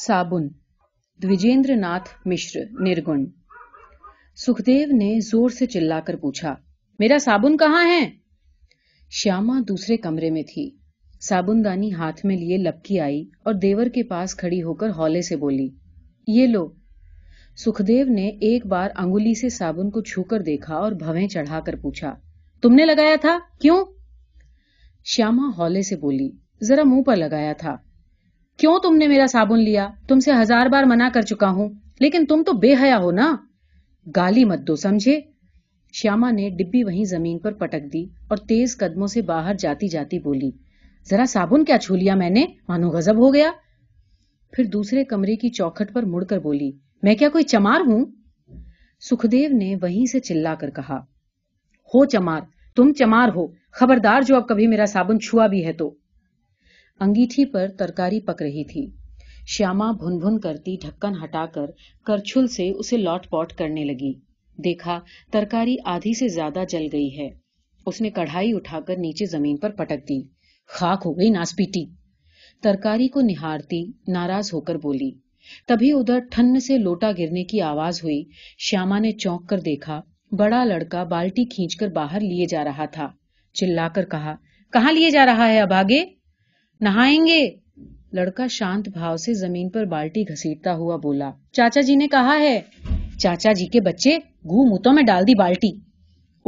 साबुन, द्विजेंद्रनाथ मिश्र, निर्गुण। सुखदेव ने जोर से चिल्लाकर पूछा, मेरा साबुन कहाँ है? श्यामा दूसरे कमरे में थी। साबुनदानी हाथ में लिए लपकी आई और देवर के पास खड़ी होकर हौले से बोली, ये लो। सुखदेव ने एक बार अंगुली से साबुन को छूकर देखा और भवें चढ़ाकर पूछा, तुमने लगाया था? क्यों? श्यामा हौले से बोली, जरा मुंह पर लगाया था। क्यों तुमने मेरा साबुन लिया? तुमसे 1000 बार मना कर चुका हूं, लेकिन तुम तो बेहया हो ना। गाली मत दो, समझे? श्यामा ने डिब्बी वहीं जमीन पर पटक दी और तेज कदमों से बाहर जाती जाती बोली, जरा साबुन क्या छू लिया मैंने, मानो गजब हो गया। फिर दूसरे कमरे की चौखट पर मुड़कर बोली, मैं क्या कोई चमार हूं? सुखदेव ने वहीं से चिल्ला कर कहा, हो चमार, तुम चमार हो, खबरदार जो अब कभी मेरा साबुन छुआ भी है तो। अंगीठी पर तरकारी पक रही थी। श्यामा भुन भुन करती ढक्कन हटाकर करछुल से उसे लौट पौट करने लगी। देखा तरकारी आधी से ज्यादा जल गई है। उसने कढ़ाई उठाकर नीचे जमीन पर पटक दी। खाक हो गई नासपीटी। तरकारी को निहारती नाराज होकर बोली। तभी उधर ठन्न से लोटा गिरने की आवाज हुई। श्यामा ने चौंक कर देखा, बड़ा लड़का बाल्टी खींचकर बाहर लिए जा रहा था। चिल्लाकर कहा, कहाँ लिए जा रहा है? अब आगे नहाएंगे। लड़का शांत भाव से जमीन पर बाल्टी घसीटता हुआ बोला, चाचा जी ने कहा है। चाचा जी के बच्चे, गू मुतों में डाल दी बाल्टी।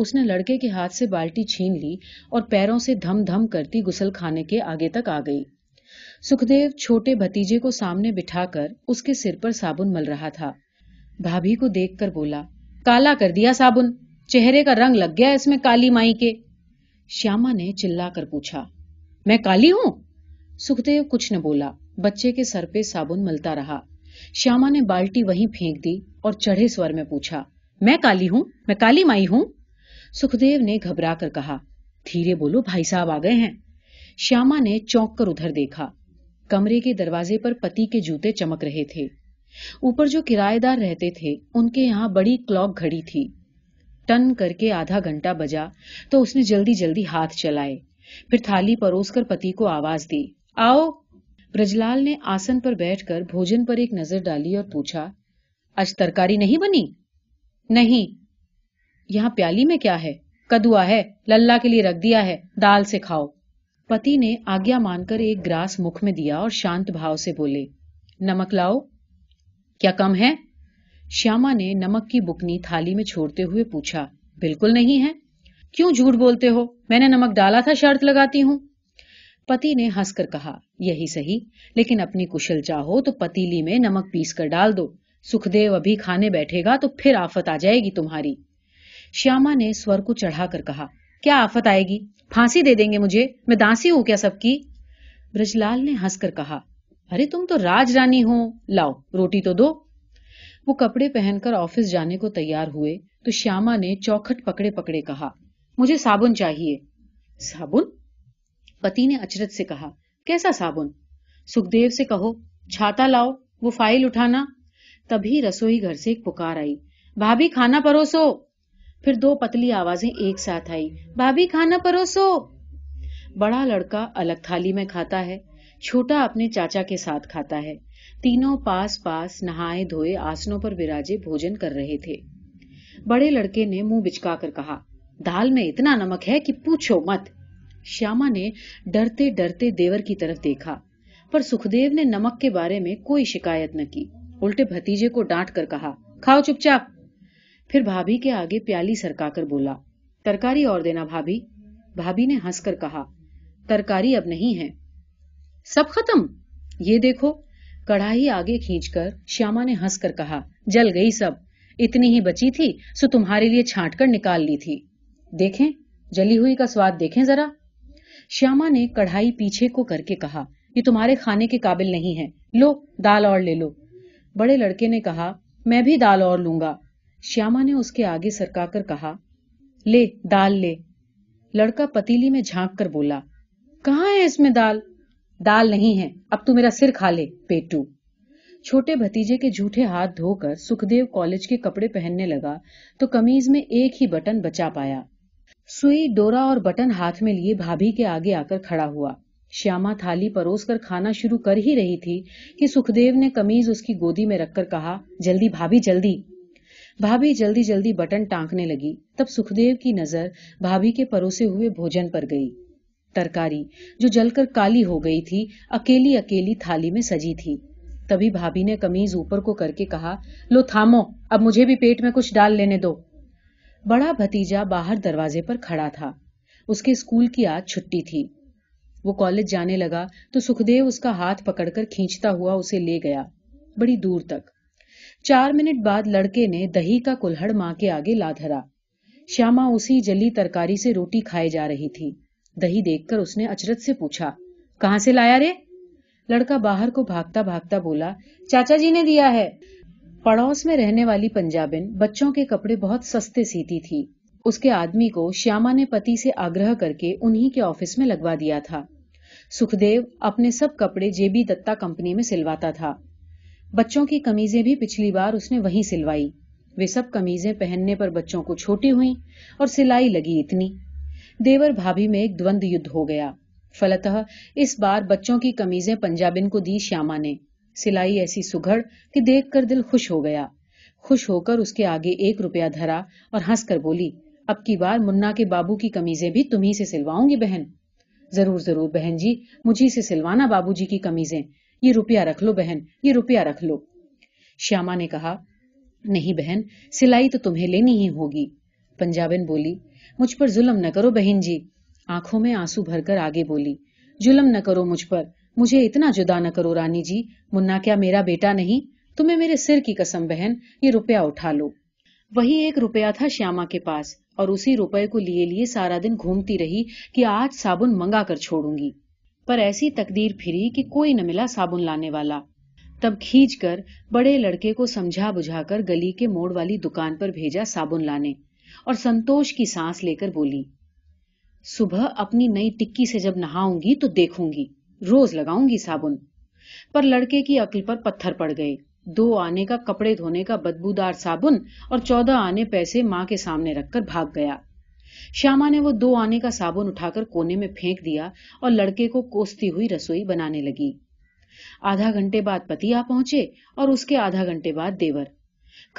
उसने लड़के के हाथ से बाल्टी छीन ली और पैरों से धम धम करती गुसल खाने के आगे तक आ गई। सुखदेव छोटे भतीजे को सामने बिठाकर उसके सिर पर साबुन मल रहा था। भाभी को देखकर बोला, काला कर दिया साबुन, चेहरे का रंग लग गया इसमें काली माई के। श्यामा ने चिल्लाकर पूछा, मैं काली हूं? सुखदेव कुछ न बोला, बच्चे के सर पे साबुन मलता रहा। श्यामा ने बाल्टी वहीं फेंक दी और चढ़े स्वर में पूछा, मैं काली हूं, मैं काली माई हूं? सुखदेव ने घबरा कर कहा, धीरे बोलो, भाई साहब आ गए हैं। श्यामा ने चौंक कर उधर देखा। कमरे के दरवाजे पर पति के जूते चमक रहे थे। ऊपर जो किराएदार रहते थे उनके यहाँ बड़ी क्लॉक घड़ी थी। टन करके आधा घंटा बजा तो उसने जल्दी जल्दी हाथ चलाए। फिर थाली परोसकर पति को आवाज दी, आओ। ब्रजलाल ने आसन पर बैठकर भोजन पर एक नजर डाली और पूछा, आज तरकारी नहीं बनी? नहीं। यहाँ प्याली में क्या है? कदुआ है, लल्ला के लिए रख दिया है, दाल से खाओ। पति ने आज्ञा मानकर एक ग्रास मुख में दिया और शांत भाव से बोले, नमक लाओ। क्या कम है? श्यामा ने नमक की बुकनी थाली में छोड़ते हुए पूछा, बिल्कुल नहीं है। क्यों झूठ बोलते हो? मैंने नमक डाला था, शर्त लगाती हूं। पति ने हंसकर कहा, यही सही, लेकिन अपनी कुशल चाहो तो पतीली में नमक पीस कर डाल दो। सुखदेव अभी खाने बैठेगा तो फिर आफत आ जाएगी तुम्हारी। श्यामा ने स्वर को चढ़ाकर कहा, क्या आफत आएगी? फांसी दे देंगे मुझे, मैं दासी हूं क्या सबकी? ब्रजलाल ने हंसकर कहा, अरे तुम तो राज रानी हो, लाओ रोटी तो दो। वो कपड़े पहनकर ऑफिस जाने को तैयार हुए तो श्यामा ने चौखट पकड़े पकड़े कहा, मुझे साबुन चाहिए। साबुन? पति ने अचरज से कहा, कैसा साबुन? सुखदेव से कहो छाता लाओ, वो फाइल उठाना। तभी रसोई घर से एक पुकार आई, भाभी खाना परोसो। फिर दो पतली आवाजें एक साथ आई, भाभी खाना परोसो। बड़ा लड़का अलग थाली में खाता है, छोटा अपने चाचा के साथ खाता है। तीनों पास पास नहाए धोए आसनों पर विराजे भोजन कर रहे थे। बड़े लड़के ने मुंह बिचका कर कहा, दाल में इतना नमक है कि पूछो मत। श्यामा ने डरते डरते देवर की तरफ देखा, पर सुखदेव ने नमक के बारे में कोई शिकायत न की। उल्टे भतीजे को डांट कर कहा, खाओ चुपचाप। फिर भाभी के आगे प्याली सरकाकर बोला, तरकारी और देना भाभी। भाभी ने हंसकर कहा, तरकारी अब नहीं है, सब खत्म। ये देखो। कढ़ाई आगे खींचकर श्यामा ने हंसकर कहा, जल गई सब, इतनी ही बची थी सो तुम्हारे लिए छांट कर निकाल ली थी। देखें जली हुई का स्वाद, देखें जरा। श्यामा ने कढ़ाई पीछे को करके कहा, ये तुम्हारे खाने के काबिल नहीं है, लो दाल और ले लो। बड़े लड़के ने कहा, मैं भी दाल और लूंगा। श्यामा ने उसके आगे सरकाकर कहा, ले दाल ले। लड़का पतीली में झांक कर बोला, कहाँ है इसमें दाल? दाल नहीं है, अब तू मेरा सिर खा ले पेटू। छोटे भतीजे के झूठे हाथ धोकर सुखदेव कॉलेज के कपड़े पहनने लगा तो कमीज में एक ही बटन बचा पाया। सुई डोरा और बटन हाथ में लिए भाभी के आगे आकर खड़ा हुआ। श्यामा تھالی پروس کر کھانا شروع کر ہی رہی تھی کہ سکھدیو نے کمیز اس کی گودی میں رکھ کر کہا, جلدی بھابھی جلدی. بھابھی جلدی جلدی بٹن ٹانکنے لگی. تب سکھدیو کی نظر بھابھی کے پروسے ہوئے بھوجن پر گئی. ترکاری جو جل کر کالی ہو گئی تھی اکیلی اکیلی تھالی میں سجی تھی. تبھی بھابھی نے کمیز اوپر کو کر کے کہا, لو تھامو, اب مجھے بھی پیٹ میں کچھ ڈال لینے دو. بڑا بھتیجا باہر دروازے پر کھڑا تھا. اس کے اسکول کی آج چھٹی تھی. وہ کالج جانے لگا تو سکھدیو اس کا ہاتھ پکڑ کر کھینچتا ہوا اسے لے گیا بڑی دور تک. 4 منٹ بعد لڑکے نے دہی کا کلہڑ ماں کے آگے لا دھرا. شیاما اسی جلی ترکاری سے روٹی کھائے جا رہی تھی. دہی دیکھ کر اس نے اچرج سے پوچھا, کہاں سے لایا رے؟ لڑکا باہر کو بھاگتا بھاگتا بولا, چاچا جی نے دیا ہے. پڑوس میں رہنے والی پنجابن بچوں کے کپڑے بہت سستے سیتی تھی. اس کے آدمی کو شیاما نے پتی سے آگرہ کر کے انہی کے آفس میں لگوا دیا تھا. سکھدیو اپنے سب کپڑے جے بی دتا کمپنی میں سلواتا تھا. بچوں کی کمیزیں بھی پچھلی بار اس نے وہیں سلوائی. وہ سب کمیزیں پہننے پر بچوں کو چھوٹی ہوئیں اور سلائی لگی اتنی. دیور بھابھی میں ایک دوند یدھ ہو گیا. فلتہ اس بار بچوں کی کمیزیں پنجابن کو دی شیاما نے. سلائی ایسی سگھڑ کہ دیکھ کر دل خوش ہو گیا. خوش ہو کر اس کے آگے 1 روپیہ دھرا اور ہنس کر بولی, اب کی بار منا کے بابو کی کمیزیں بھی تمہیں سے سلواؤں گی بہن. ضرور ضرور بہن جی, مجھے سے سلوانا بابو جی کی کمیزیں. یہ روپیہ رکھ لو بہن, یہ روپیہ رکھ لو. شیاما نے کہا, نہیں بہن, سلائی تو تمہیں لینی ہی ہوگی. پنجابن بولی, مجھ پر ظلم نہ کرو بہن جی. آنکھوں میں آنسو بھر کر آگے بولی, ظلم نہ کرو مجھ پر, مجھے اتنا جدا نہ کرو رانی جی. منا کیا میرا بیٹا نہیں؟ تمہیں میرے سر کی قسم بہن, یہ روپیہ اٹھا لو. وہی 1 روپیہ تھا شیاما کے پاس اور اسی روپے کو لیے لیے سارا دن گھومتی رہی کہ آج صابن منگا کر چھوڑوں گی. پر ایسی تقدیر پھری کہ کوئی نہ ملا صابن لانے والا. تب کھینچ کر بڑے لڑکے کو سمجھا بجھا کر گلی کے موڑ والی دکان پر بھیجا صابن لانے اور سنتوش کی سانس لے کر بولی, صبح اپنی نئی ٹکی سے جب نہاؤں گی تو دیکھوں گی, روز لگاؤں گی صابن. پر لڑکے کی عقل پر پتھر پڑ گئے. 2 آنے کا کپڑے دھونے کا بدبودار صابن اور 14 آنے پیسے ماں کے سامنے رکھ کر بھاگ گیا. شیاما نے وہ 2 آنے کا صابن اٹھا کر کونے میں پھینک دیا اور لڑکے کو کوستی ہوئی رسوئی بنانے لگی. آدھا گھنٹے بعد پتی آ پہنچے اور اس کے آدھا گھنٹے بعد دیور.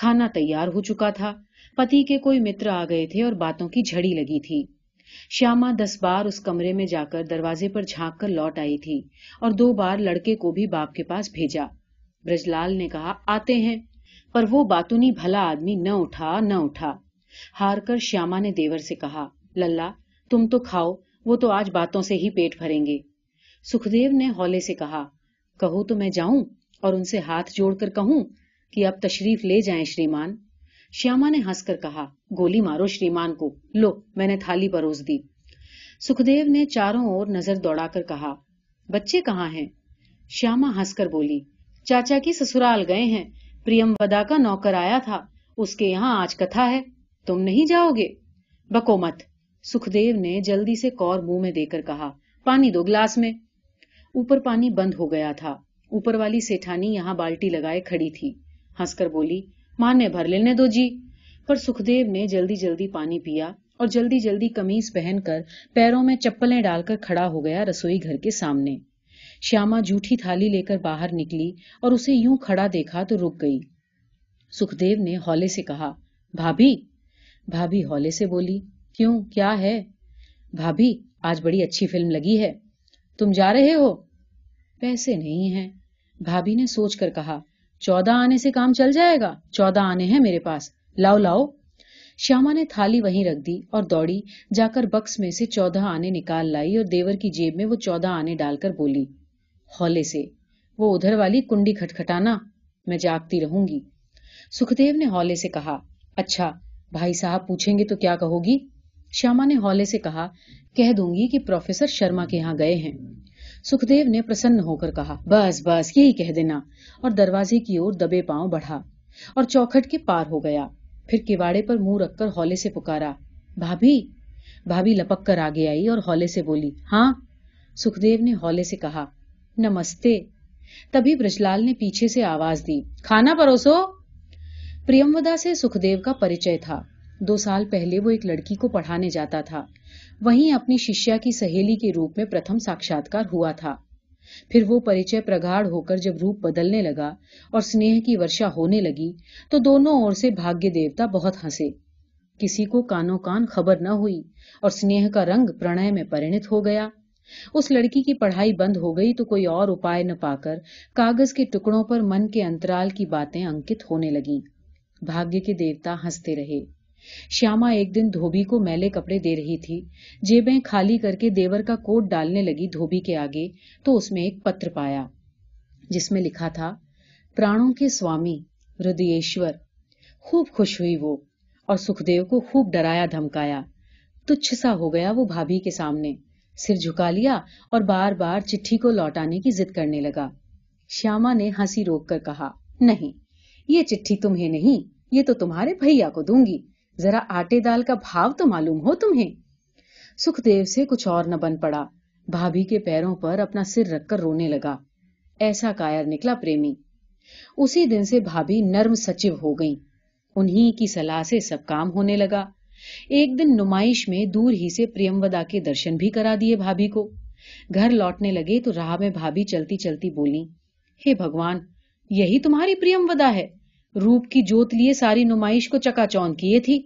کھانا تیار ہو چکا تھا. پتی کے کوئی متر آ گئے تھے اور باتوں کی جھڑی لگی تھی. شیاما 10 بار اس کمرے میں جا کر دروازے پر جھانک کر لوٹ آئی تھی اور 2 بار لڑکے کو بھی باپ کے پاس بھیجا. برجلال نے کہا, آتے ہیں, پر وہ باتونی بھلا آدمی نہ اٹھا. ہار کر شیاما نے دیور سے کہا, للہ تم تو کھاؤ, وہ تو آج باتوں سے ہی پیٹ بھریں گے. سکھدیو نے ہولے سے کہا, کہو تو میں جاؤں اور ان سے ہاتھ جوڑ کر کہوں کہ اب تشریف لے جائیں شریمان. شیاما نے ہنس کر کہا, گولی مارو شریمان کو, لو میں نے تھالی پروس دی. سکھدیو نے چاروں اور نظر دوڑا کر کہا, بچے کہاں ہیں؟ شیاما ہنس کر بولی, چاچا کی سسرال گئے ہیں, پریمودا کا نوکر آیا تھا, اس کے یہاں آج کتھا ہے, تم نہیں جاؤ گے؟ بکو مت, سکھدیو نے جلدی سے کور منہ میں دے کر کہا, پانی دو گلاس میں. اوپر پانی بند ہو گیا تھا. اوپر والی سیٹھانی یہاں بالٹی لگائے کھڑی تھی. ہنس کر بولی, ماں نے بھر لینے دو جی. پر سکھدیو نے جلدی جلدی پانی پیا اور جلدی جلدی کمیز پہن کر پیروں میں چپلیں ڈال کر کھڑا ہو گیا رسوئی گھر کے سامنے. شیاما جھوٹی تھالی لے کر باہر نکلی اور اسے یوں کھڑا دیکھا تو رک گئی. سکھدیو نے ہولے سے کہا, بھابھی. بھابھی ہولے سے بولی, کیوں, کیا ہے؟ بھابھی آج بڑی اچھی فلم لگی ہے, تم جا رہے ہو؟ پیسے نہیں ہیں, بھابھی نے سوچ کر کہا, 14 آنے سے کام چل جائے گا, 14 آنے ہیں میرے پاس, لاؤ. شیاما نے تھالی وہیں رکھ دی اور دوڑی جا کر بکس میں سے 14 آنے نکال لائی اور دیور کی جیب میں وہ 14 آنے ڈال کر بولی ہولے سے, وہ ادھر والی کنڈی کھٹکھٹانا, میں جاگتی رہوں گی. سکھدیو نے ہولے سے کہا, اچھا بھائی صاحب پوچھیں گے تو کیا کہو گی؟ شیاما نے ہولے سے کہا, کہہ دوں گی کہ پروفیسر شرما کے یہاں گئے ہیں. سکھدیو نے پرسن ہو کر کہا, بس بس یہی کہہ دینا, اور دروازے کی اور دبے پاؤں بڑھا اور چوکھٹ کے پار ہو گیا. پھر کواڑے پر منہ رکھ کر ہولے سے پکارا, بھابھی. بھابھی لپک کر آگے آئی اور ہولے سے بولی, ہاں. سکھدیو نے ہولے سے کہا, نمستے. تبھی برجلال نے پیچھے سے آواز دی, کھانا پروسو. پریمودا سے سکھدیو کا پریچے تھا. 2 سال پہلے وہ ایک لڑکی کو پڑھانے جاتا تھا. وہیں اپنی ششیا کی سہیلی کے روپ میں پرتھم ساکشاتکار ہوا تھا. پھر وہ پریچے پرگاڑ ہو کر جب روپ بدلنے لگا اور سنیہ کی ورشا ہونے لگی تو دونوں اور سے بھاگیہ دیوتا بہت ہنسے. کسی کو کانوں کان خبر نہ ہوئی اور سنیہ کا رنگ پرنئے میں پرینت ہو گیا. اس لڑکی کی پڑھائی بند ہو گئی تو کوئی اور اپائے نہ پا کر کاغذ کے ٹکڑوں پر من کے انترال کی باتیں انکت ہونے لگیں. بھاگیہ کے دیوتا ہنستے رہے. شیاما ایک دن دھوبی کو میلے کپڑے دے رہی تھی. جیبیں خالی کر کے دیور کا کوٹ ڈالنے لگی دھوبی کے آگے تو اس میں ایک پتر پایا جس میں لکھا تھا پرانوں کے سوامی رودیشور. خوب خوش ہوئی وہ اور سکھدیو کو خوب ڈرایا دھمکایا. تچھ سا ہو گیا وہ بھابھی کے سامنے. سر جھکا لیا اور بار بار چٹھی کو لوٹانے کی ضد کرنے لگا. شیاما نے ہنسی روک کر کہا نہیں یہ چٹھی تمہیں نہیں یہ تو تمہارے بھیا کو دوں گی. ذرا آٹے دال کا بھاؤ تو معلوم ہو تمہیں. سکھدیو سے کچھ اور نہ بن پڑا. بھابھی کے پیروں پر اپنا سر رکھ کر رونے لگا. ایسا کائر نکلا پریمی. اسی دن سے بھابھی نرم سچیو ہو گئیں. انہی کی صلاح سے سب کام ہونے لگا. ایک دن نمائش میں دور ہی سے پریمودا کے درشن بھی کرا دیے بھابھی کو. گھر لوٹنے لگے تو راہ میں بھابھی چلتی چلتی بولی ہے بھگوان یہی تمہاری پریمودا ہے. روپ کی جوت لیے ساری نمائش کو چکا چوند کیے تھی.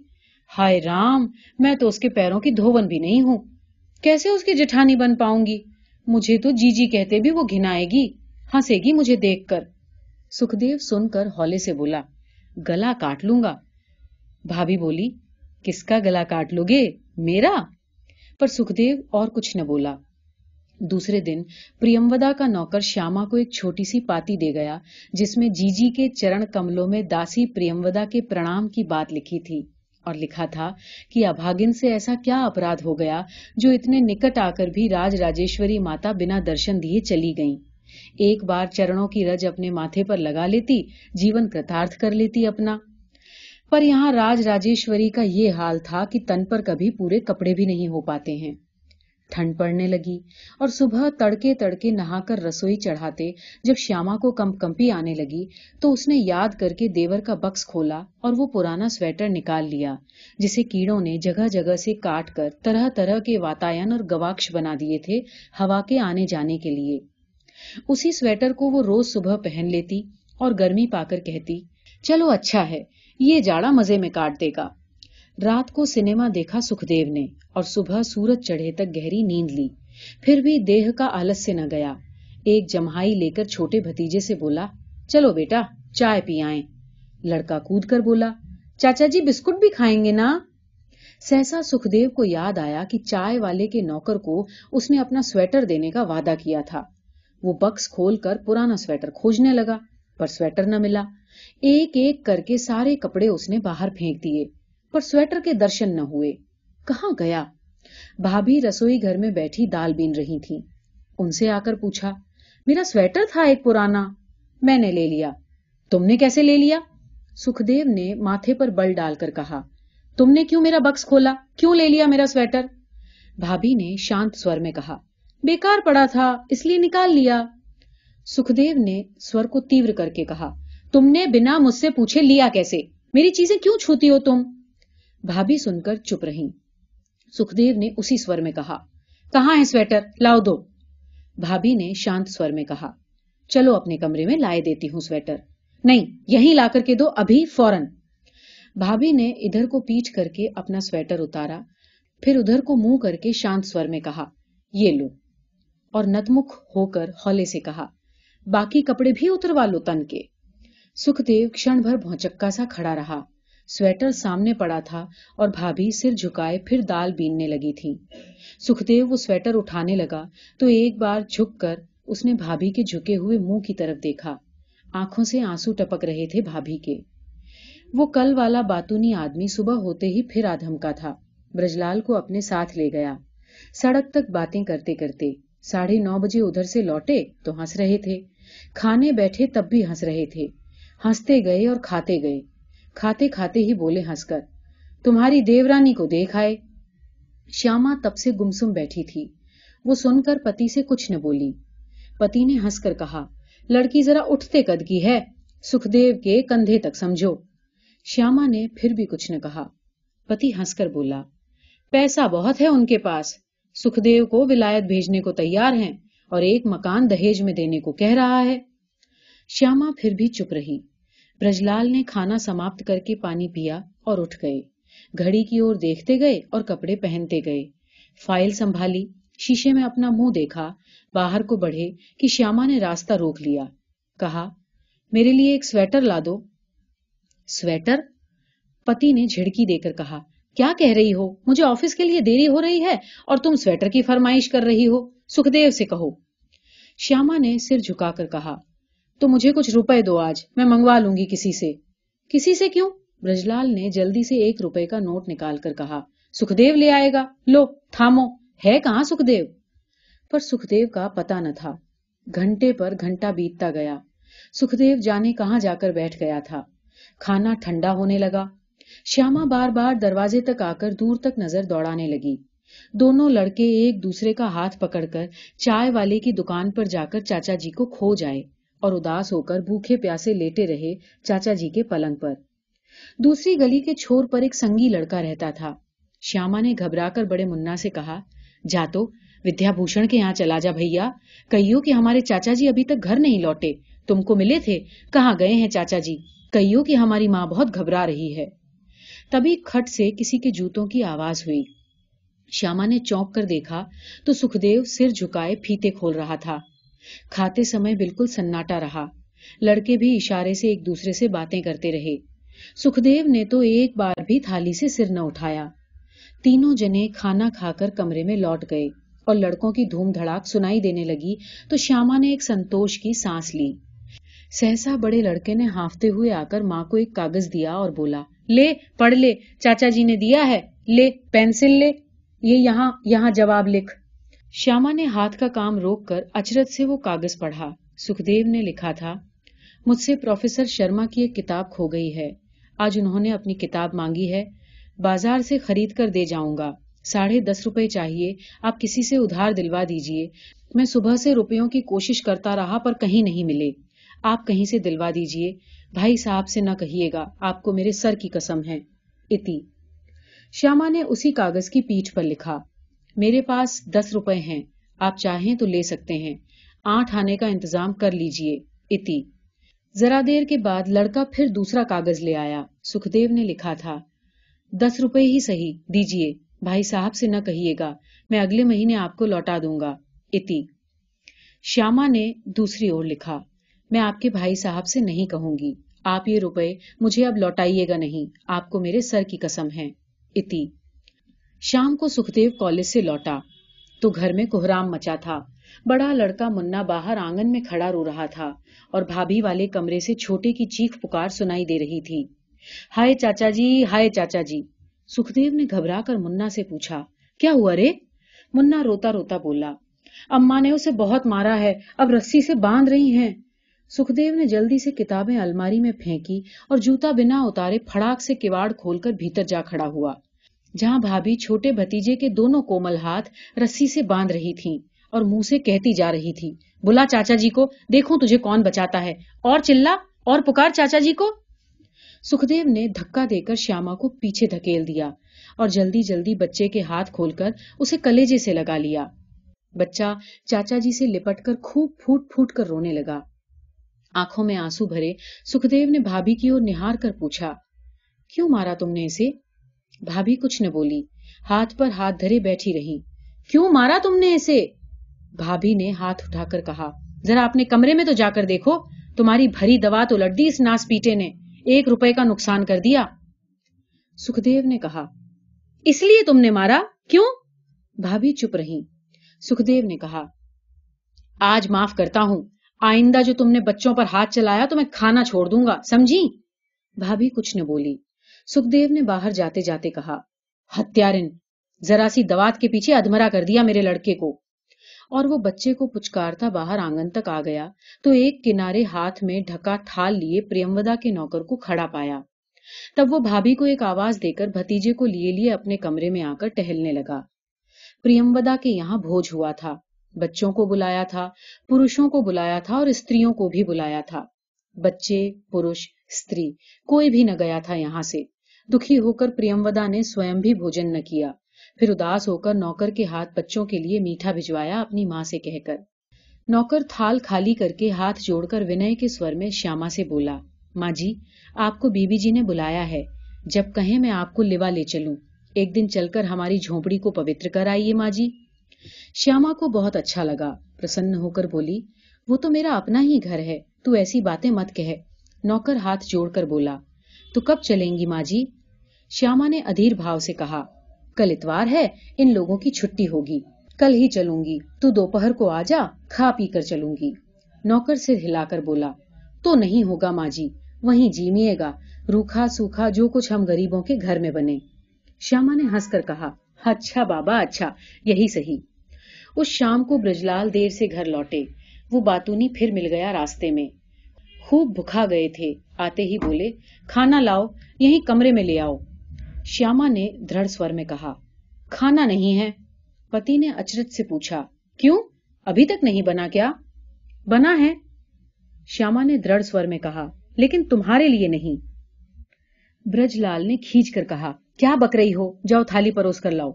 ہائے رام میں تو اس کے پیروں کی دھون بھی نہیں ہوں. کیسے اس کی جٹھانی بن پاؤں گی. مجھے تو جی جی کہتے بھی وہ گھنائے گی ہنسے گی مجھے دیکھ کر. سکھدیو سن کر ہولے سے بولا گلا کاٹ لوں گا. بھابھی بولی کس کا گلا کاٹ لو گے میرا. پر سکھدیو اور کچھ نہ بولا. دوسرے دن پریمودا کا نوکر شیاما کو ایک چھوٹی سی پاتی دے گیا جس میں جی جی کے چرن کملوں میں داسی پریمودا کے پرنام کی بات لکھی تھی اور لکھا تھا کہ ابھاگن سے ایسا کیا اپرادھ ہو گیا جو اتنے نکٹ آ کر بھی راج راجیشوری ماتا بنا درشن دیے چلی گئیں. ایک بار چرنوں کی رج اپنے ماتھے پر لگا لیتی جیون کرتارتھ کر لیتی اپنا. پر یہاں راج راجیشوری کا یہ حال تھا کہ تن پر کبھی پورے کپڑے بھی نہیں ہو پاتے ہیں. ٹھنڈ پڑنے لگی اور صبح تڑکے تڑکے نہا کر رسوئی چڑھاتے جب شیاما کو کمپی آنے لگی تو اس نے یاد کر کے دیور کا بکس کھولا اور وہ پرانا سویٹر نکال لیا جسے کیڑوں نے جگہ جگہ سے کاٹ کر طرح طرح کے واتائن اور گواکش بنا دیے تھے ہوا کے آنے جانے کے لیے. اسی سویٹر کو وہ روز صبح پہن لیتی اور گرمی پا کر کہتی چلو اچھا ہے یہ جاڑا مزے میں کاٹ دے گا. رات کو سنیما دیکھا سکھدیو نے اور صبح سورج چڑھے تک گہری نیند لی. پھر بھی دیہ کا آلس سے نہ گیا. ایک جمہائی لے کر چھوٹے بھتیجے سے بولا چلو بیٹا چائے پی آئیں. لڑکا کود کر بولا چاچا جی بسکٹ بھی کھائیں گے نا. سہسا سکھدیو کو یاد آیا کہ چائے والے کے نوکر کو اس نے اپنا سویٹر دینے کا وعدہ کیا تھا. وہ بکس کھول کر پرانا سویٹر کھوجنے لگا پر سویٹر نہ ملا. ایک ایک کر کے سارے کپڑے اس نے باہر پھینک دیے پر سویٹر کے درشن نہ ہوئے. کہاں گیا. بھابھی رسوئی گھر میں بیٹھی دال بین رہی تھی. ان سے آ کر پوچھا میرا سویٹر تھا ایک پرانا میں نے لے لیا. تم نے کیسے لے لیا. سکھدیو نے ماتھے پر بل ڈال کر کہا تم نے کیوں میرا بکس کھولا کیوں لے لیا میرا سویٹر. بھابھی نے شانت سور میں کہا بیکار پڑا تھا اس لیے نکال لیا. سکھدیو نے سور کو تیور کر کے کہا تم نے بنا مجھ سے پوچھے لیا کیسے. میری چیزیں کیوں چھوتی ہو تم. بھابھی سن کر چپ رہی. سکھدیو نے اسی سور میں کہا کہاں ہے سویٹر لاؤ دو. بھابھی نے شانت سور میں کہا چلو اپنے کمرے میں لائے دیتی ہوں سویٹر. نہیں یہیں لا کر کے دو ابھی فوراً. بھابھی نے ادھر کو پیٹ کر کے اپنا سویٹر اتارا پھر ادھر کو منہ کر کے شانت سور میں کہا یہ لو اور نتمک ہو کر ہولے سے کہا باقی کپڑے بھی اتروا لو تن کے. سکھدیو کشن بھر بھونچکا سا کھڑا رہا. سویٹر سامنے پڑا تھا اور بھابھی سر جھکائے پھر دال بیننے لگی تھی. سکھدیو وہ سویٹر اٹھانے لگا تو ایک بار جھک کر اس نے بھابھی کے جھکے ہوئے منہ کی طرف دیکھا. آنکھوں سے آنسو ٹپک رہے تھے بھابھی کے. وہ کل والا باتونی آدمی صبح ہوتے ہی پھر آدھم کا تھا. برجلال کو اپنے ساتھ لے گیا. سڑک تک باتیں کرتے کرتے 9:30 بجے ادھر سے لوٹے تو ہنس رہے تھے. کھانے بیٹھے تب بھی ہنس رہے تھے. ہنستے گئے اور کھاتے گئے. کھاتے کھاتے ہی بولے ہنس کر تمہاری دیورانی کو دیکھ آئے. شیاما تب سے گمسم بیٹھی تھی. وہ سن کر پتی سے کچھ نہ بولی. پتی نے ہنس کر کہا لڑکی ذرا اٹھتے قد کی ہے سکھدیو کے کندھے تک سمجھو. شیاما نے پھر بھی کچھ نہ کہا. پتی ہنس کر بولا, پیسہ بہت ہے ان کے پاس, سکھدیو کو ولایت بھیجنے کو تیار ہیں اور ایک مکان دہیج میں دینے کو کہہ رہا ہے. شیاما پھر بھی چپ رہی. برجلال نے کھانا سماپت کر کے پانی پیا اور اٹھ گئے. گھڑی کی اور دیکھتے گئے اور کپڑے پہنتے گئے. فائل سنبھالی, شیشے میں اپنا منہ دیکھا, باہر کو بڑھے کہ شیاما نے راستہ روک لیا. کہا, میرے لیے ایک سویٹر لا دو. سویٹر؟ پتی نے جھڑکی دے کر کہا, کیا کہہ رہی ہو, مجھے آفس کے لیے دیری ہو رہی ہے اور تم سویٹر کی فرمائش کر رہی ہو, سکھدیو سے کہو. شیاما نے سر جھکا کر کہا, تو مجھے کچھ روپے دو, آج میں منگوا لوں گی کسی سے. کسی سے کیوں؟ برجلال نے جلدی سے 1 روپے کا نوٹ نکال کر کہا, سکھدیو لے آئے گا, لو تھامو. ہے کہاں سکھدیو؟ پر سکھدیو کا پتہ نہ تھا. گھنٹے پر گھنٹہ بیتتا گیا. سکھدیو جانے کہاں جا کر بیٹھ گیا تھا. کھانا ٹھنڈا ہونے لگا. شیاما بار بار دروازے تک آ کر دور تک نظر دوڑانے لگی. دونوں لڑکے ایک دوسرے کا ہاتھ پکڑ کر چائے والے کی دکان پر جا کر چاچا جی کو کھو جائے اور اداس ہو کر بھوکے پیاسے لیٹے رہے چاچا جی کے پلنگ پر. دوسری گلی کے چھور پر ایک سنگی لڑکا رہتا تھا. شیاما نے گھبرا کر بڑے منا سے کہا, جا تو ودیابھوشن کے یہاں چلا جا بھیا, کہیو کہ ہمارے چاچا جی ابھی تک گھر نہیں لوٹے, تم کو ملے تھے, کہاں گئے ہیں چاچا جی, کہیو کہ ہماری ماں بہت گھبرا رہی ہے. تبھی کھٹ سے کسی کے جوتوں کی آواز ہوئی. شیاما نے چونک کر دیکھا تو سکھدیو سر جھکائے پھیتے کھول رہا تھا. کھاتے سمے بالکل سناٹا رہا. لڑکے بھی اشارے سے ایک دوسرے سے باتیں کرتے رہے. سکھدیو نے تو ایک بار بھی تھالی سے سر نہ اٹھایا. تینوں جنے کھانا کھا کر کمرے میں لوٹ گئے اور لڑکوں کی دھوم دھڑاک سنائی دینے لگی تو شیاما نے ایک سنتوش کی سانس لی. سہسا بڑے لڑکے نے ہانفتے ہوئے آ کر ماں کو ایک کاغذ دیا اور بولا, لے پڑھ لے, چاچا جی نے دیا ہے, لے پینسل لے, یہ یہاں جواب لکھ. شیاما نے ہاتھ کا کام روک کر اچرج سے وہ کاغذ پڑھا. سکھدیو نے لکھا تھا, مجھ سے پروفیسر شرما کی ایک کتاب کھو گئی ہے, آج انہوں نے اپنی کتاب مانگی ہے, بازار سے خرید کر دے جاؤں گا, 10.5 روپے چاہیے, آپ کسی سے ادھار دلوا دیجیے, میں صبح سے روپیوں کی کوشش کرتا رہا پر کہیں نہیں ملے, آپ کہیں سے دلوا دیجیے, بھائی صاحب سے نہ کہیے گا, آپ کو میرے سر کی قسم ہے. اتی. شیاما نے اسی کاغذ کی پیٹھ پر لکھا, میرے پاس 10 روپے ہیں, آپ چاہیں تو لے سکتے ہیں, 8 آنے کا انتظام کر لیجئے. اتی. ذرا دیر کے بعد لڑکا پھر دوسرا کاغذ لے آیا. سکھدیو نے لکھا تھا, 10 روپے ہی سہی دیجئے, بھائی صاحب سے نہ کہیے گا, میں اگلے مہینے آپ کو لوٹا دوں گا. اتی. شیاما نے دوسری اور لکھا, میں آپ کے بھائی صاحب سے نہیں کہوں گی, آپ یہ روپے مجھے اب لوٹائیے گا نہیں, آپ کو میرے سر کی قسم ہے. اتی. شام کو سکھدیو کالج سے لوٹا تو گھر میں کوہرام مچا تھا. بڑا لڑکا منا باہر آنگن میں کھڑا رو رہا تھا اور بھابھی والے کمرے سے چھوٹے کی چیخ پکار سنائی دے رہی تھی, ہائے چاچا جی, ہائے چاچا جی. سکھدیو نے گھبرا کر منا سے پوچھا, کیا ہوا رے؟ منا روتا روتا بولا, اماں نے اسے بہت مارا ہے, اب رسی سے باندھ رہی ہیں. سکھدیو نے جلدی سے کتابیں الماری میں پھینکی اور جوتا بنا اتارے پھڑاک سے کواڑ کھول کر بھیتر جا کھڑا ہوا, جہاں بھابھی چھوٹے بھتیجے کے دونوں کومل ہاتھ رسی سے باندھ رہی تھیں اور منہ سے کہتی جا رہی تھی, بلا چاچا جی کو, دیکھو تجھے کون بچاتا ہے, اور چلا اور پکار چاچا جی کو. سکھدیو نے دھکا دے کر شیاما کو پیچھے دھکیل دیا اور جلدی جلدی بچے کے ہاتھ کھول کر اسے کلیجے سے لگا لیا. بچہ چاچا جی سے لپٹ کر خوب پھوٹ پھوٹ کر رونے لگا. آنکھوں میں آنسو بھرے سکھدیو نے بھابھی کی اور نہار کر پوچھا, کیوں مارا تم نے اسے؟ بھابھی کچھ نہ بولی, ہاتھ پر ہاتھ دھرے بیٹھی رہی. کیوں مارا تم نے اسے؟ بھابھی نے ہاتھ اٹھا کر کہا, ذرا اپنے کمرے میں تو جا کر دیکھو, تمہاری بھری دوا تو لٹ دی اس ناس پیٹے نے, 1 روپے کا نقصان کر دیا. سکھدیو نے کہا, اس لیے تم نے مارا؟ کیوں؟ بھابھی چپ رہی. سکھدیو نے کہا, آج معاف کرتا ہوں, آئندہ جو تم نے بچوں پر ہاتھ چلایا تو میں کھانا چھوڑ دوں گا, سمجھی؟ بھابھی کچھ نہ بولی. سکھدیو نے باہر جاتے جاتے کہا, ہتیارن, ذرا سی دوات کے پیچھے ادھمرا کر دیا میرے لڑکے کو. اور وہ بچے کو پچکارتا باہر آنگن تک آ گیا تو ایک کنارے ہاتھ میں ڈھکا تھال لیے پریمودا کے نوکر کو کھڑا پایا. تب وہ بھابھی کو ایک آواز دے کر بھتیجے کو لیے لیے اپنے کمرے میں آ کر ٹہلنے لگا. پریمودا کے یہاں بھوج ہوا تھا. بچوں کو بلایا تھا, پروشوں کو بلایا تھا اور استریوں کو بھی بلایا تھا. بچے, پروش, استری کوئی بھی نہ گیا تھا یہاں سے. دکھی ہوکر پریمودا نے سوئم بھی بھوجن نہ کیا، پھر اداس ہوکر نوکر کے ہاتھ بچوں کے لیے میٹھا بھجوایا اپنی ماں سے کہہ کر۔ نوکر تھال خالی کر کے ہاتھ جوڑ کر ونئے کے سور میں شیاما سے بولا، ماں جی آپ کو بی بی جی نے بلایا ہے، جب کہیں میں آپ کو لیوا لے چلوں، ایک دن چل کر ہماری جھونپڑی کو پوتر کر آئیے ماں جی۔ شیاما کو بہت اچھا لگا، پرسن ہو کر بولی، وہ تو میرا اپنا ہی گھر ہے، تو ایسی باتیں مت کہے۔ نوکر ہاتھ جوڑ کر بولا، تو کب چلیں گی ماں جی؟ شیاما نے ادھیر بھاؤ سے کہا، کل اتوار ہے، ان لوگوں کی چھٹی ہوگی، کل ہی چلوں گی، تو دوپہر کو آ جا، کھا پی کر چلوں گی۔ نوکر سر ہلا کر بولا، تو نہیں ہوگا ماں جی، وہیں جیمیے گا، روکھا سوکھا جو کچھ ہم غریبوں کے گھر میں بنے۔ شیاما نے ہنس کر کہا، اچھا بابا اچھا، یہی صحیح۔ اس شام کو برجلال دیر سے گھر لوٹے، وہ باتونی پھر مل گیا راستے میں، خوب بھوکا گئے تھے، آتے ہی بولے، کھانا لاؤ، یہی کمرے میں لے آؤ۔ شیاما نے دھڑ سور میں کہا، کھانا نہیں ہے۔ پتی نے اچرج سے پوچھا، کیوں ابھی تک نہیں بنا کیا؟ بنا ہے، شیاما نے دھڑ سور میں کہا، لیکن تمہارے لیے نہیں۔ برجلال نے کھینچ کر کہا، کیا بک رہی ہو، جاؤ تھالی پروس کر لاؤ۔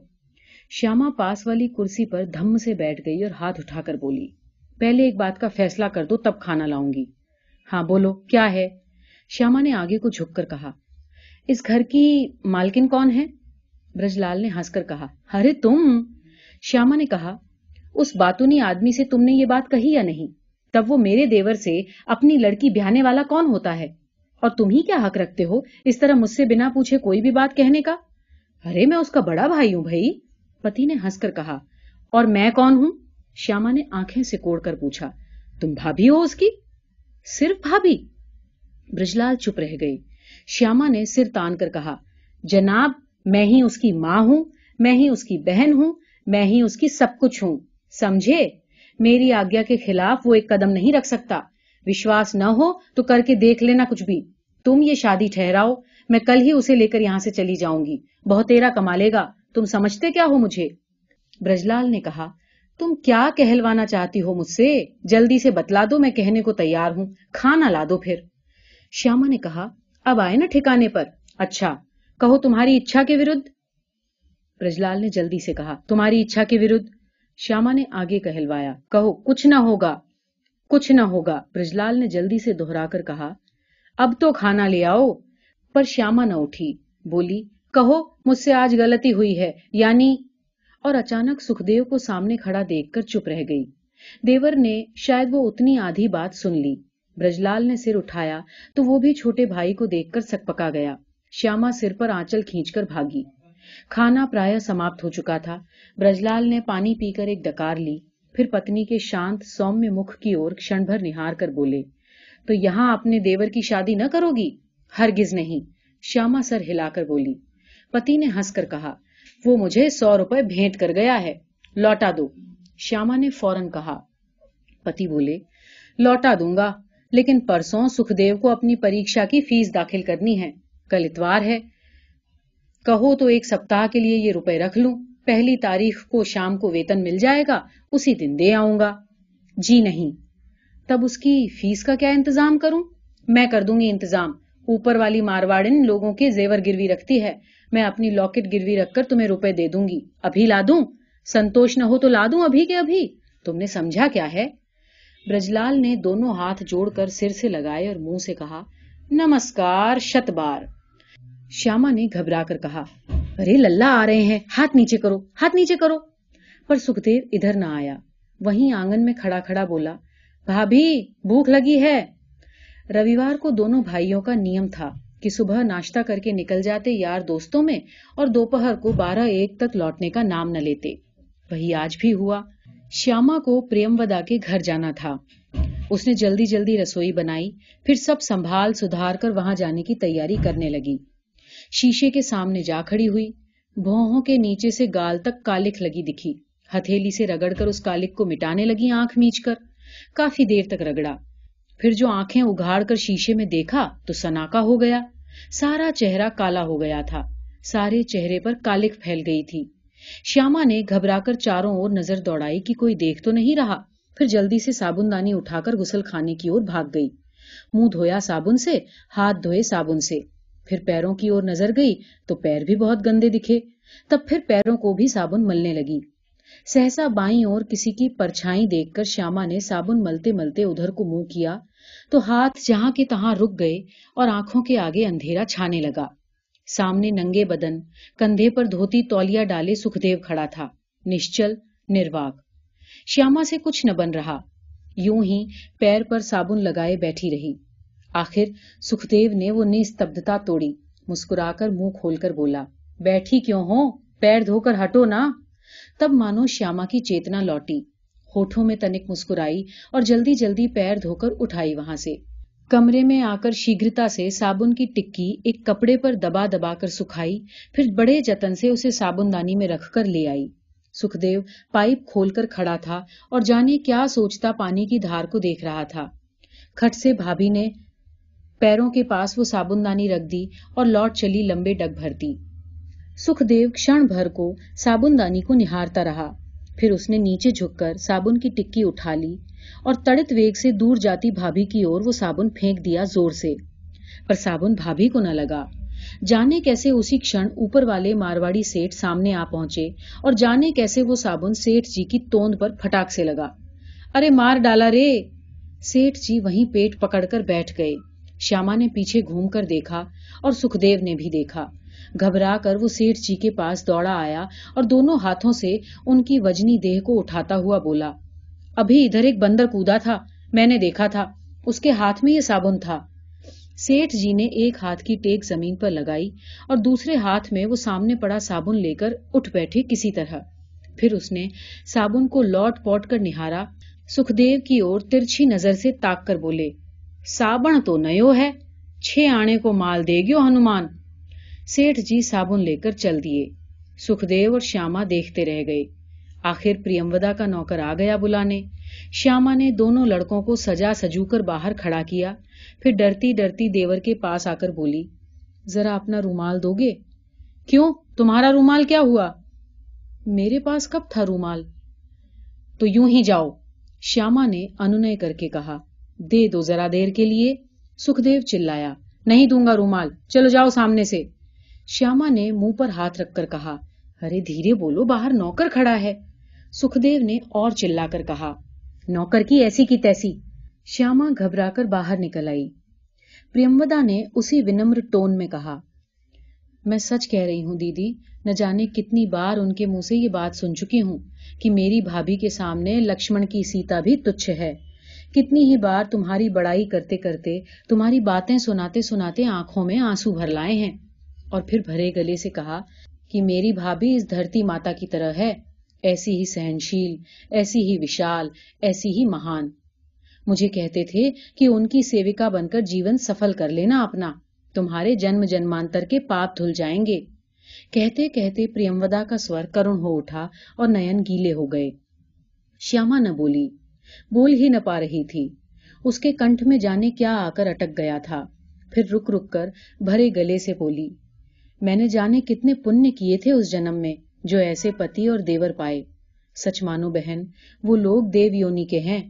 شیاما پاس والی کرسی پر دھم سے بیٹھ گئی اور ہاتھ اٹھا کر بولی، پہلے ایک بات کا فیصلہ کر دو، تب کھانا لاؤں گی۔ ہاں بولو کیا ہے؟ شیاما نے آگے کو جھک کر کہا، اس گھر کی مالکن کون ہے؟ برجلال نے ہنس کر کہا، ارے تم۔ شیاما نے کہا، اس باتونی آدمی سے تم نے یہ بات کہی یا نہیں؟ تب وہ میرے دیور سے اپنی لڑکی بیاہنے والا کون ہوتا ہے، اور تم ہی کیا حق رکھتے ہو اس طرح مجھ سے بنا پوچھے کوئی بھی بات کہنے کا؟ ارے میں اس کا بڑا بھائی ہوں بھائی، پتی نے ہنس کر کہا۔ اور میں کون ہوں؟ شیاما نے آنکھیں سکوڑ کر پوچھا، تم بھابھی ہو اس کی؟ صرف بھابھی؟ برجلال چپ رہ گئی۔ شیاما نے سر تان کر کہا، جناب میں ہی اس کی ماں ہوں، میں ہی اس کی بہن ہوں، میں ہی اس کی سب کچھ ہوں، سمجھے؟ میری آگیا کے خلاف وہ ایک قدم نہیں رکھ سکتا، وشواس نہ ہو تو کر کے دیکھ لینا کچھ بھی۔ تم یہ شادی ٹھہراؤ، میں کل ہی اسے لے کر یہاں سے چلی جاؤں گی، بہت تیرا کما لے گا، تم سمجھتے کیا ہو مجھے؟ برجلال نے کہا، تم کیا کہلوانا چاہتی ہو مجھ سے، جلدی سے بتلا دو، میں کہنے کو تیار ہوں، کھانا لا دو پھر۔ شیاما نے کہا، اب آئے نا ٹھکانے پر، اچھا کہو تمہاری اچھا کے ورد۔ برجلال نے جلدی سے کہا، تمہاری اچھا کے ورد۔ شیاما نے آگے کہلوایا، کہو کچھ نہ ہوگا، کچھ نہ ہوگا۔ برجلال نے جلدی سے دہرا کر کہا، اب تو کھانا لے آؤ۔ پر شیاما نہ اٹھی، بولی، کہو مجھ سے آج غلطی ہوئی ہے یعنی، اور اچانک سکھدیو کو سامنے کھڑا دیکھ کر چپ رہ گئی۔ دیور نے شاید وہ اتنی آدھی بات سن لی۔ برجلال نے سر اٹھایا تو وہ بھی چھوٹے بھائی کو دیکھ کر سکپکا گیا۔ شیاما سر پر آنچل کھینچ کر بھاگی۔ کھانا پرایا سماپت ہو چکا تھا۔ برجلال نے پانی پی کر ایک ڈکار لی، پھر پتنی کے شانت سومیہ مکھ کی اور کشن بھر نہار کر بولے، تو یہاں اپنے دیور کی شادی نہ کرو گی؟ ہرگز نہیں، شیاما سر ہلا کر بولی۔ پتی نے ہنس کر کہا، وہ مجھے 100 روپے بھیٹ کر گیا ہے، لوٹا دو۔ شیاما نے فوراً کہا، پتی بولے، لوٹا دوں گا، لیکن پرسوں سکھدیو کو اپنی پریکشا کی فیس داخل کرنی ہے، کل اتوار ہے، کہو تو ایک سپتاہ کے لیے یہ روپے رکھ لوں، پہلی تاریخ کو شام کو ویتن مل جائے گا، اسی دن دے آؤں گا۔ جی نہیں، تب اس کی فیس کا کیا انتظام کروں؟ میں کر دوں گی انتظام، اوپر والی مارواڑن لوگوں کے زیور گروی رکھتی ہے، میں اپنی لاکٹ گروی رکھ کر تمہیں روپے دے دوں گی۔ ابھی لا دوں؟ سنتوش نہ ہو تو لا دوں ابھی کے ابھی؟ تم نے سمجھا کیا ہے؟ برجلال نے دونوں ہاتھ جوڑ کر سر سے لگائے اور منہ سے کہا، نمسکار شت بار۔ شیاما نے گھبرا کر کہا، ارے للہ آ رہے ہیں، ہاتھ نیچے کرو، ہاتھ نیچے کرو۔ پر سکھدیو ادھر نہ آیا، وہیں آنگن میں کھڑا کھڑا بولا، بھابھی بھوک لگی ہے۔ رویوار کو دونوں بھائیوں کا نیم تھا کہ صبح ناشتہ کر کے نکل جاتے یار دوستوں میں، اور دوپہر کو 12-1 تک لوٹنے کا نام نہ لیتے، وہی آج بھی ہوا۔ شیاما کو پریمودا کے گھر جانا تھا، اس نے جلدی جلدی رسوئی بنائی، پھر سب سنبھال سدھار کر وہاں جانے کی تیاری کرنے لگی۔ شیشے کے سامنے جا کھڑی ہوئی، بھوہوں کے نیچے سے گال تک کالک لگی دکھی، ہتھیلی سے رگڑ کر اس کالک کو مٹانے لگی، آنکھ میچ کر کافی دیر تک رگڑا، پھر جو آنکھیں اگاڑ کر شیشے میں دیکھا تو سناکا ہو گیا، سارا چہرہ کالا ہو گیا تھا، سارے چہرے پر کالک پھیل گئی تھی۔ شیاما نے گھبرا کر چاروں اور نظر دوڑائی کہ کوئی دیکھ تو نہیں رہا، پھر جلدی سے صابن دانی اٹھا کر غسل خانے کی اور بھاگ گئی۔ منہ دھویا صابن سے، ہاتھ دھوئے صابن سے، پھر پیروں کی اور نظر گئی تو پیر بھی بہت گندے دکھے. تب پھر پیروں کو بھی صابن ملنے لگی. سہسا بائیں اور کسی کی پرچھائی دیکھ کر شیاما نے صابن ملتے ملتے ادھر کو منہ کیا تو ہاتھ جہاں کے تہاں رک گئے اور آنکھوں کے آگے اندھیرا چھانے لگا. سامنے ننگے بدن, کندھے پر دھوتی تولیا ڈالے سکھدیو کھڑا تھا, نشچل, نرواک. شیاما سے کچھ نہ بن رہا, یوں ہی پیر پر صابن لگائے بیٹھی رہی. آخر سکھدیو نے وہ نستبدتا توڑی, مسکرا کر منہ کھول کر بولا, بیٹھی کیوں ہو, پیر دھو کر ہٹو نا. تب مانو شیاما کی چیتنا لوٹی, ہوٹھوں میں تنک مسکرائی اور جلدی جلدی پیر دھو کر اٹھائی وہاں سے. کمرے میں آ کر شیگرتا سے صابن کی ٹکی ایک کپڑے پر دبا دبا کر سکھائی, پھر بڑے جتن سے اسے صابن دانی میں رکھ کر لے آئی. سکھدیو پائپ کھول کر کھڑا تھا اور جانے کیا سوچتا پانی کی دھار کو دیکھ رہا تھا. کھٹ سے بھابھی نے پیروں کے پاس وہ صابن دانی رکھ دی اور لوٹ چلی لمبے ڈگ بھرتی. سکھدیو کشن بھر کو صابن دانی کو نہارتا رہا, پھر اس نے نیچے جھک کر صابن کی ٹکی اٹھا لی اور تڑت ویگ سے دور جاتی بھابھی کی اور وہ صابن پھینک دیا زور سے, پر صابن بھابھی کو نہ لگا. جانے کیسے اسی کشن اوپر والے مارواڑی سیٹھ سامنے آ پہنچے اور جانے کیسے وہ صابن سیٹھ جی کی توند پر پھٹاک سے لگا. ارے مار ڈالا رے! سیٹھ جی وہیں پیٹ پکڑ کر بیٹھ گئے. شیاما نے پیچھے گھوم کر دیکھا اور سکھدیو نے بھی دیکھا. گھبرا کر وہ سیٹھ جی کے پاس دوڑا آیا اور دونوں ہاتھوں سے ان کی وجنی دیہ کو اٹھاتا ہوا بولا, ابھی ادھر ایک بندر کودا تھا, میں نے دیکھا تھا, اس کے ہاتھ میں یہ صابن تھا. سیٹھ جی نے ایک ہاتھ کی ٹیک زمین پر لگائی اور دوسرے ہاتھ میں وہ سامنے پڑا صابن لے کر اٹھ بیٹھے کسی طرح. پھر اس نے صابن کو لوٹ پوٹ کر نہارا, سکھدیو کی اور ترچھی نظر سے تاک کر بولے, صابن تو نیو ہے, 6 آنے کو مال دے گیو ہنومان. سیٹھ جی صابن لے کر چل دیے. سکھدیو اور شیاما دیکھتے رہ گئے. آخر پریمودا کا نوکر آ گیا بلانے. شیاما نے دونوں لڑکوں کو سجا سجو کر باہر کھڑا کیا, پھر ڈرتی ڈرتی دیور کے پاس آ کر بولی, ذرا اپنا رومال دو گے. کیوں, تمہارا رومال کیا ہوا? میرے پاس کب تھا رومال? تو یوں ہی جاؤ, شیاما نے اننوے کر کے کہا. دے دو ذرا دیر کے لیے, سکھدیو چلایا. نہیں دوں گا رومال, چلو جاؤ سامنے سے. شیاما نے منہ پر ہاتھ رکھ کر کہا, ارے دھیرے بولو, باہر نوکر کھڑا ہے. سکھدیو نے اور چلا کر کہا, نوکر کی ایسی کی تیسی. شیاما گھبرا کر باہر نکل آئی. پریمودا نے اسی ونمر ٹون میں کہا, میں سچ کہہ رہی ہوں دیدی, نہ جانے کتنی بار ان کے منہ سے یہ بات سن چکی ہوں کہ میری بھابھی کے سامنے لکشمن کی سیتا بھی تچھ ہے. کتنی ہی بار تمہاری بڑائی کرتے کرتے, تمہاری باتیں سناتے سناتے آنکھوں میں آنسو بھر لائے ہیں. اور پھر بھرے گلے سے کہا کہ میری بھابھی اس دھرتی ماتا کی طرح ہے, ایسی ہی سہنشیل, ایسی ہی وشال, ایسی ہی مہان. مجھے کہتے تھے کہ ان کی سیوکا بن کر جیون سفل کر لینا اپنا, تمہارے جنم جنمانتر کے پاپ دھل جائیں گے. کہتے کہتے پریمودا کا سور کرن ہو اٹھا اور نین گیلے ہو گئے. شیاما نہ بولی, بول ہی نہ پا رہی تھی. اس کے کنٹھ میں جانے کیا آ کر اٹک گیا تھا. پھر رک رک کر بھرے گلے سے بولی, میں نے جانے کتنے پنیہ کیے تھے اس جنم میں, جو ایسے پتی اور دیور پائے. سچ مانو بہن, وہ لوگ دیو یونی کے ہیں.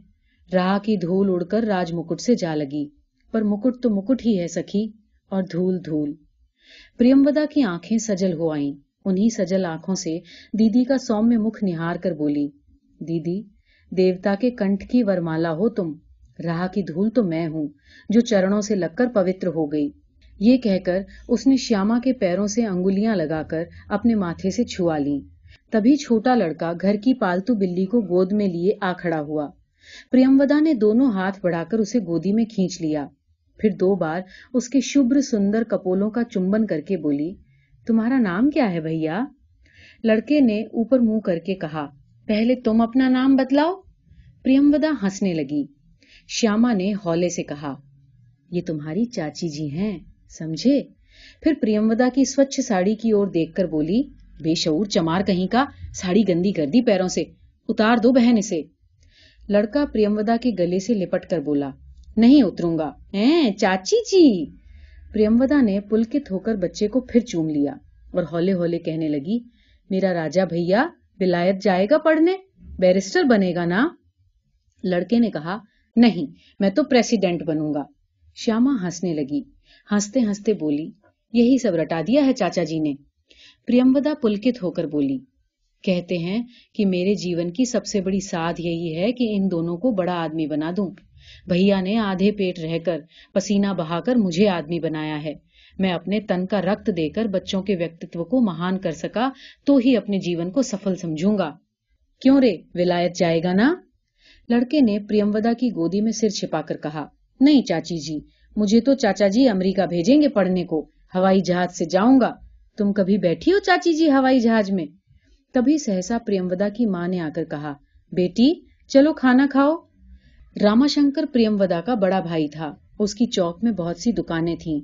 راہ کی دھول اڑ کر راج مکٹ سے جا لگی, پر مکٹ تو مکٹ ہی ہے سخی, اور دھول دھول. پریمودا کی آنکھیں سجل ہو آئیں. انہی سجل آنکھوں سے دیدی کا سومیہ مکھ نہار کر بولی, دیدی, دیوتا کے کنٹھ کی ورمالا ہو تم. راہ کی دھول تو میں ہوں, جو چرنوں سے لگ کر پوتر ہو گئی. یہ کہہ کر اس نے شیاما کے پیروں سے انگلیاں لگا کر اپنے ماتھے سے چھوا لیں. تبھی چھوٹا لڑکا گھر کی پالتو بلی کو گود میں لیے آ کھڑا ہوا. پریمودا نے دونوں ہاتھ بڑھا کر اسے گودی میں کھینچ لیا. پھر 2 بار اس کے شبر سندر کپولوں کا چمبن کر کے بولی, تمہارا نام کیا ہے بھیا? لڑکے نے اوپر منہ کر کے کہا, پہلے تم اپنا نام بتلاؤ. پریمودا ہنسنے لگی. شیاما نے ہولے سے کہا, یہ تمہاری چاچی جی ہیں, سمجھے. پھر پریمودا کی سوچھ ساڑی کی اور دیکھ کر بولی, بے شعور چمار کہیں کا, ساڑی گندی کر دی پیروں سے, اتار دو بہن اسے. لڑکا پریمودا کے گلے سے لپٹ کر بولا, نہیں اتروں گا, چاچی جی. پریمودا نے پلکت ہو کر بچے کو پھر چوم لیا اور ہولے ہولے کہنے لگی, میرا راجا بھیا ولایت جائے گا پڑھنے, بیرسٹر بنے گا نا. لڑکے نے کہا, نہیں, میں تو پریسیڈنٹ بنوں گا. شیاما ہنسنے لگی. ہنستے ہنستے بولی, یہی سب رٹا دیا ہے چاچا جی نے. پریمودا پلکت ہو کر بولی, کہتے ہیں کہ میرے جیون کی سب سے بڑی سادھ یہی ہے کہ ان دونوں کو بڑا آدمی بنا دوں. بھیا نے آدھے پیٹ رہ کر پسینہ بہا کر مجھے آدمی بنایا ہے. میں اپنے تن کا رکت دے کر بچوں کے ویکتتو کو مہان کر سکا تو ہی اپنے جیون کو سفل سمجھوں گا. کیوں رے, ولایت جائے گا نا؟ لڑکے نے پریمودا کی گودی میں سر چھپا کر کہا. نہیں چاچی جی, مجھے تو چاچا جی امریکہ بھیجیں گے پڑھنے کو, ہوائی جہاز سے جاؤں گا. تم کبھی بیٹھی ہو چاچی جی ہوائی جہاز میں؟ تبھی سہسا پریمودا کی ماں نے آ کر کہا, بیٹی چلو کھانا کھاؤ. راماشنکر پریمودا کا بڑا بھائی تھا. اس کی چوک میں بہت سی دکانیں تھیں.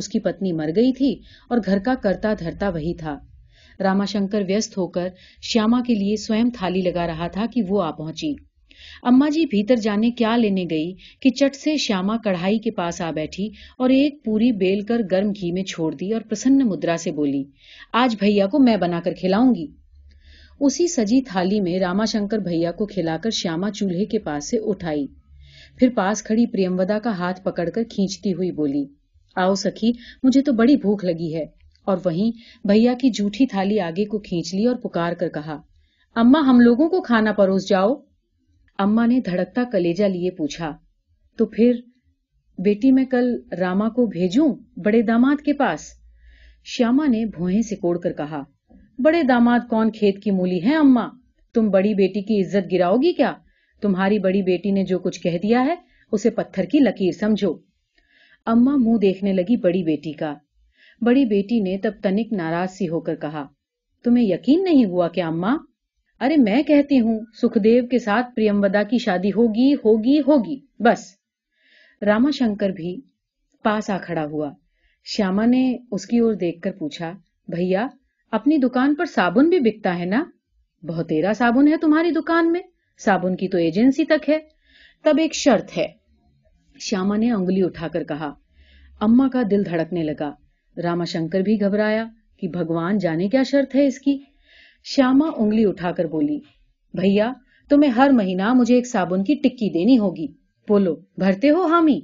اس کی پتنی مر گئی تھی اور گھر کا کرتا دھرتا وہی تھا. راماشنکر ویست ہو کر شیاما کے لیے سوئم تھالی لگا رہا تھا کہ وہ آ پہنچی. اما جی بھیتر جانے کیا لینے گئی کہ چٹ سے شیاما کڑھائی کے پاس آ بیٹھی اور ایک پوری بیل کر گرم گھی میں چھوڑ دی اور پرسن مدرا سے بولی, آج بھیا کو میں بنا کر کھلاؤں گی. اسی سجی تھالی میں راماشنکر بھیا کو کھلا کر شیاما چولہے کے پاس سے اٹھائی. پھر پاس کھڑی پریمودا کا ہاتھ پکڑ کر کھینچتی ہوئی بولی, آؤ سخی, مجھے تو بڑی بھوک لگی ہے. اور وہیں بھیا کی جھوٹھی تھالی آگے کو کھینچ لی اور پکار کر کہا, اما ہم لوگوں کو کھانا پروس جاؤ. اماں نے دھڑکتا کلیجہ لیے پوچھا, تو پھر بیٹی میں کل راما کو بھیجوں بڑے داماد کے پاس؟ شیاما نے بھوئیں سکوڑ کر کہا, بڑے داماد کون کھیت کی مولی ہیں اماں, تم بڑی بیٹی کی عزت گراؤ گی کیا؟ تمہاری بڑی بیٹی نے جو کچھ کہہ دیا ہے اسے پتھر کی لکیر سمجھو. اماں منہ دیکھنے لگی بڑی بیٹی کا. بڑی بیٹی نے تب تنک ناراض سی ہو کر کہا, تمہیں یقین نہیں ہوا کیا اماں؟ ارے میں کہتی ہوں سکھدیو کے ساتھ پریمودا کی شادی ہوگی ہوگی ہوگی بس. راماشنکر بھی پاس آ کھڑا ہوا. شیاما نے اس کی اور دیکھ کر پوچھا, بھیا اپنی دکان پر صابن بھی بکتا ہے نا؟ بہتیرا صابن ہے تمہاری دکان میں, صابن کی تو ایجنسی تک ہے. تب ایک شرط ہے. شیاما نے انگلی اٹھا کر کہا. اماں کا دل دھڑکنے لگا. راماشنکر بھی گھبرایا کہ بھگوان جانے کیا شرط ہے اس کی. شیاما انگلی اٹھا کر بولی, بھیا تمہیں ہر مہینہ مجھے ایک صابن کی ٹکی دینی ہوگی, بولو بھرتے ہو حامی؟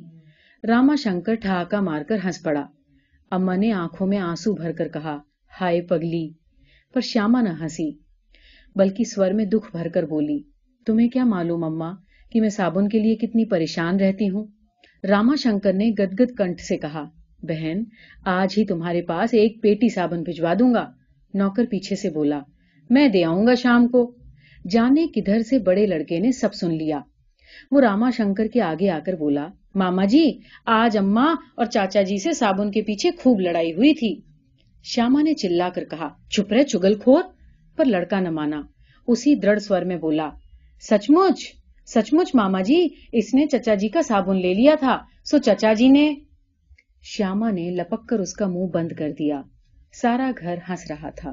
راماشنکر ٹھہاکا مار کر ہنس پڑا. اماں نے آنکھوں میں آنسو بھر کر کہا, ہائے پگلی. پر شیاما نہ ہنسی بلکہ سور میں دکھ بھر کر بولی, تمہیں کیا معلوم اماں کہ میں صابن کے لیے کتنی پریشان رہتی ہوں. راماشنکر نے گدگد کنٹھ سے کہا, بہن آج ہی تمہارے پاس ایک پیٹی صابن بھجوا دوں گا. نوکر پیچھے سے بولا, میں دے آؤں گا شام کو. جانے کدھر سے بڑے لڑکے نے سب سن لیا. وہ راماشنکر کے آگے آ کر بولا, ماما جی آج اماں اور چاچا جی سے صابن کے پیچھے خوب لڑائی ہوئی تھی. شیاما نے چلا کر کہا, چپ رہے چگل خور. پر لڑکا نہ مانا. اسی دڑھ سور میں بولا, سچمچ سچمچ ماما جی, اس نے چچا جی کا صابن لے لیا تھا سو چچا جی نے. شیاما نے لپک کر اس کا منہ بند کر دیا. سارا گھر ہنس رہا تھا.